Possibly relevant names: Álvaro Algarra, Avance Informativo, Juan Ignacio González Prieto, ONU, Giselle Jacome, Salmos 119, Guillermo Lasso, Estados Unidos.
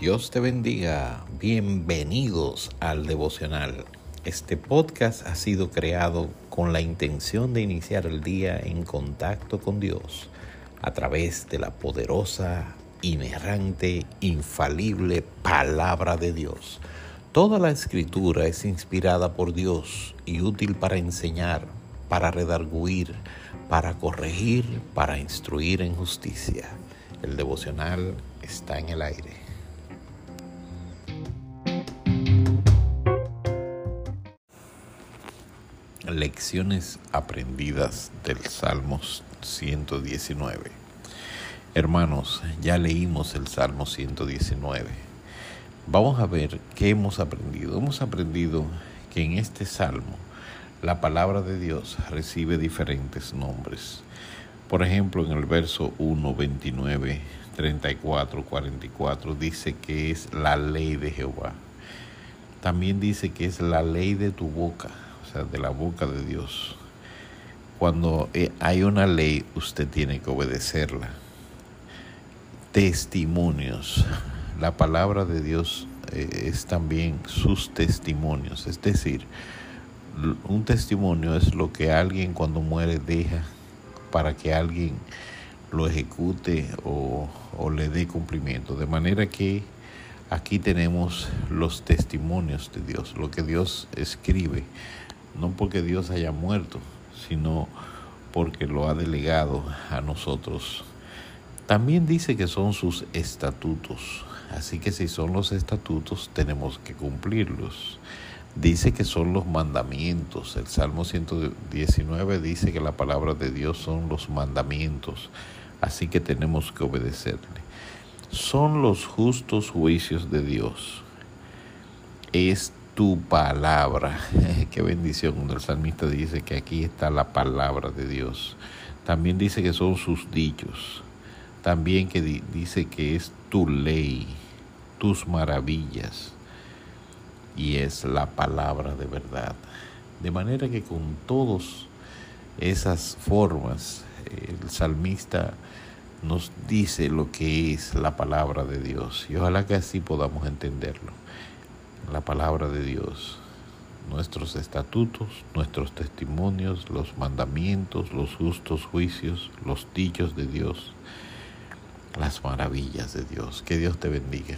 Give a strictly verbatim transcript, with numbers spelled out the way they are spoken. Dios te bendiga. Bienvenidos al devocional. Este podcast ha sido creado con la intención de iniciar el día en contacto con Dios a través de la poderosa, inerrante, infalible palabra de Dios. Toda la Escritura es inspirada por Dios y útil para enseñar, para redarguir, para corregir, para instruir en justicia. El devocional está en el aire. Lecciones aprendidas del Salmos ciento diecinueve. Hermanos, ya leímos el Salmo ciento diecinueve. Vamos a ver qué hemos aprendido. Hemos aprendido que en este Salmo la palabra de Dios recibe diferentes nombres. Por ejemplo, en el verso uno, veintinueve, treinta y cuatro, cuarenta y cuatro dice que es la ley de Jehová. También dice que es la ley de tu boca. O sea, de la boca de Dios. Cuando hay una ley, usted tiene que obedecerla. Testimonios. La palabra de Dios es también sus testimonios. Es decir, un testimonio es lo que alguien cuando muere deja para que alguien lo ejecute o, o le dé cumplimiento. De manera que aquí tenemos los testimonios de Dios, lo que Dios escribe. No porque Dios haya muerto, sino porque lo ha delegado a nosotros. También dice que son sus estatutos. Así que si son los estatutos, tenemos que cumplirlos. Dice que son los mandamientos. El Salmo ciento diecinueve dice que la palabra de Dios son los mandamientos. Así que tenemos que obedecerle. Son los justos juicios de Dios. Es tu palabra. Qué bendición cuando el salmista dice que aquí está la palabra de Dios. También dice que son sus dichos. También que di- dice que es tu ley, tus maravillas. Y es la palabra de verdad. De manera que con todas esas formas, el salmista nos dice lo que es la palabra de Dios. Y ojalá que así podamos entenderlo. La palabra de Dios, nuestros estatutos, nuestros testimonios, los mandamientos, los justos juicios, los dichos de Dios, las maravillas de Dios. Que Dios te bendiga.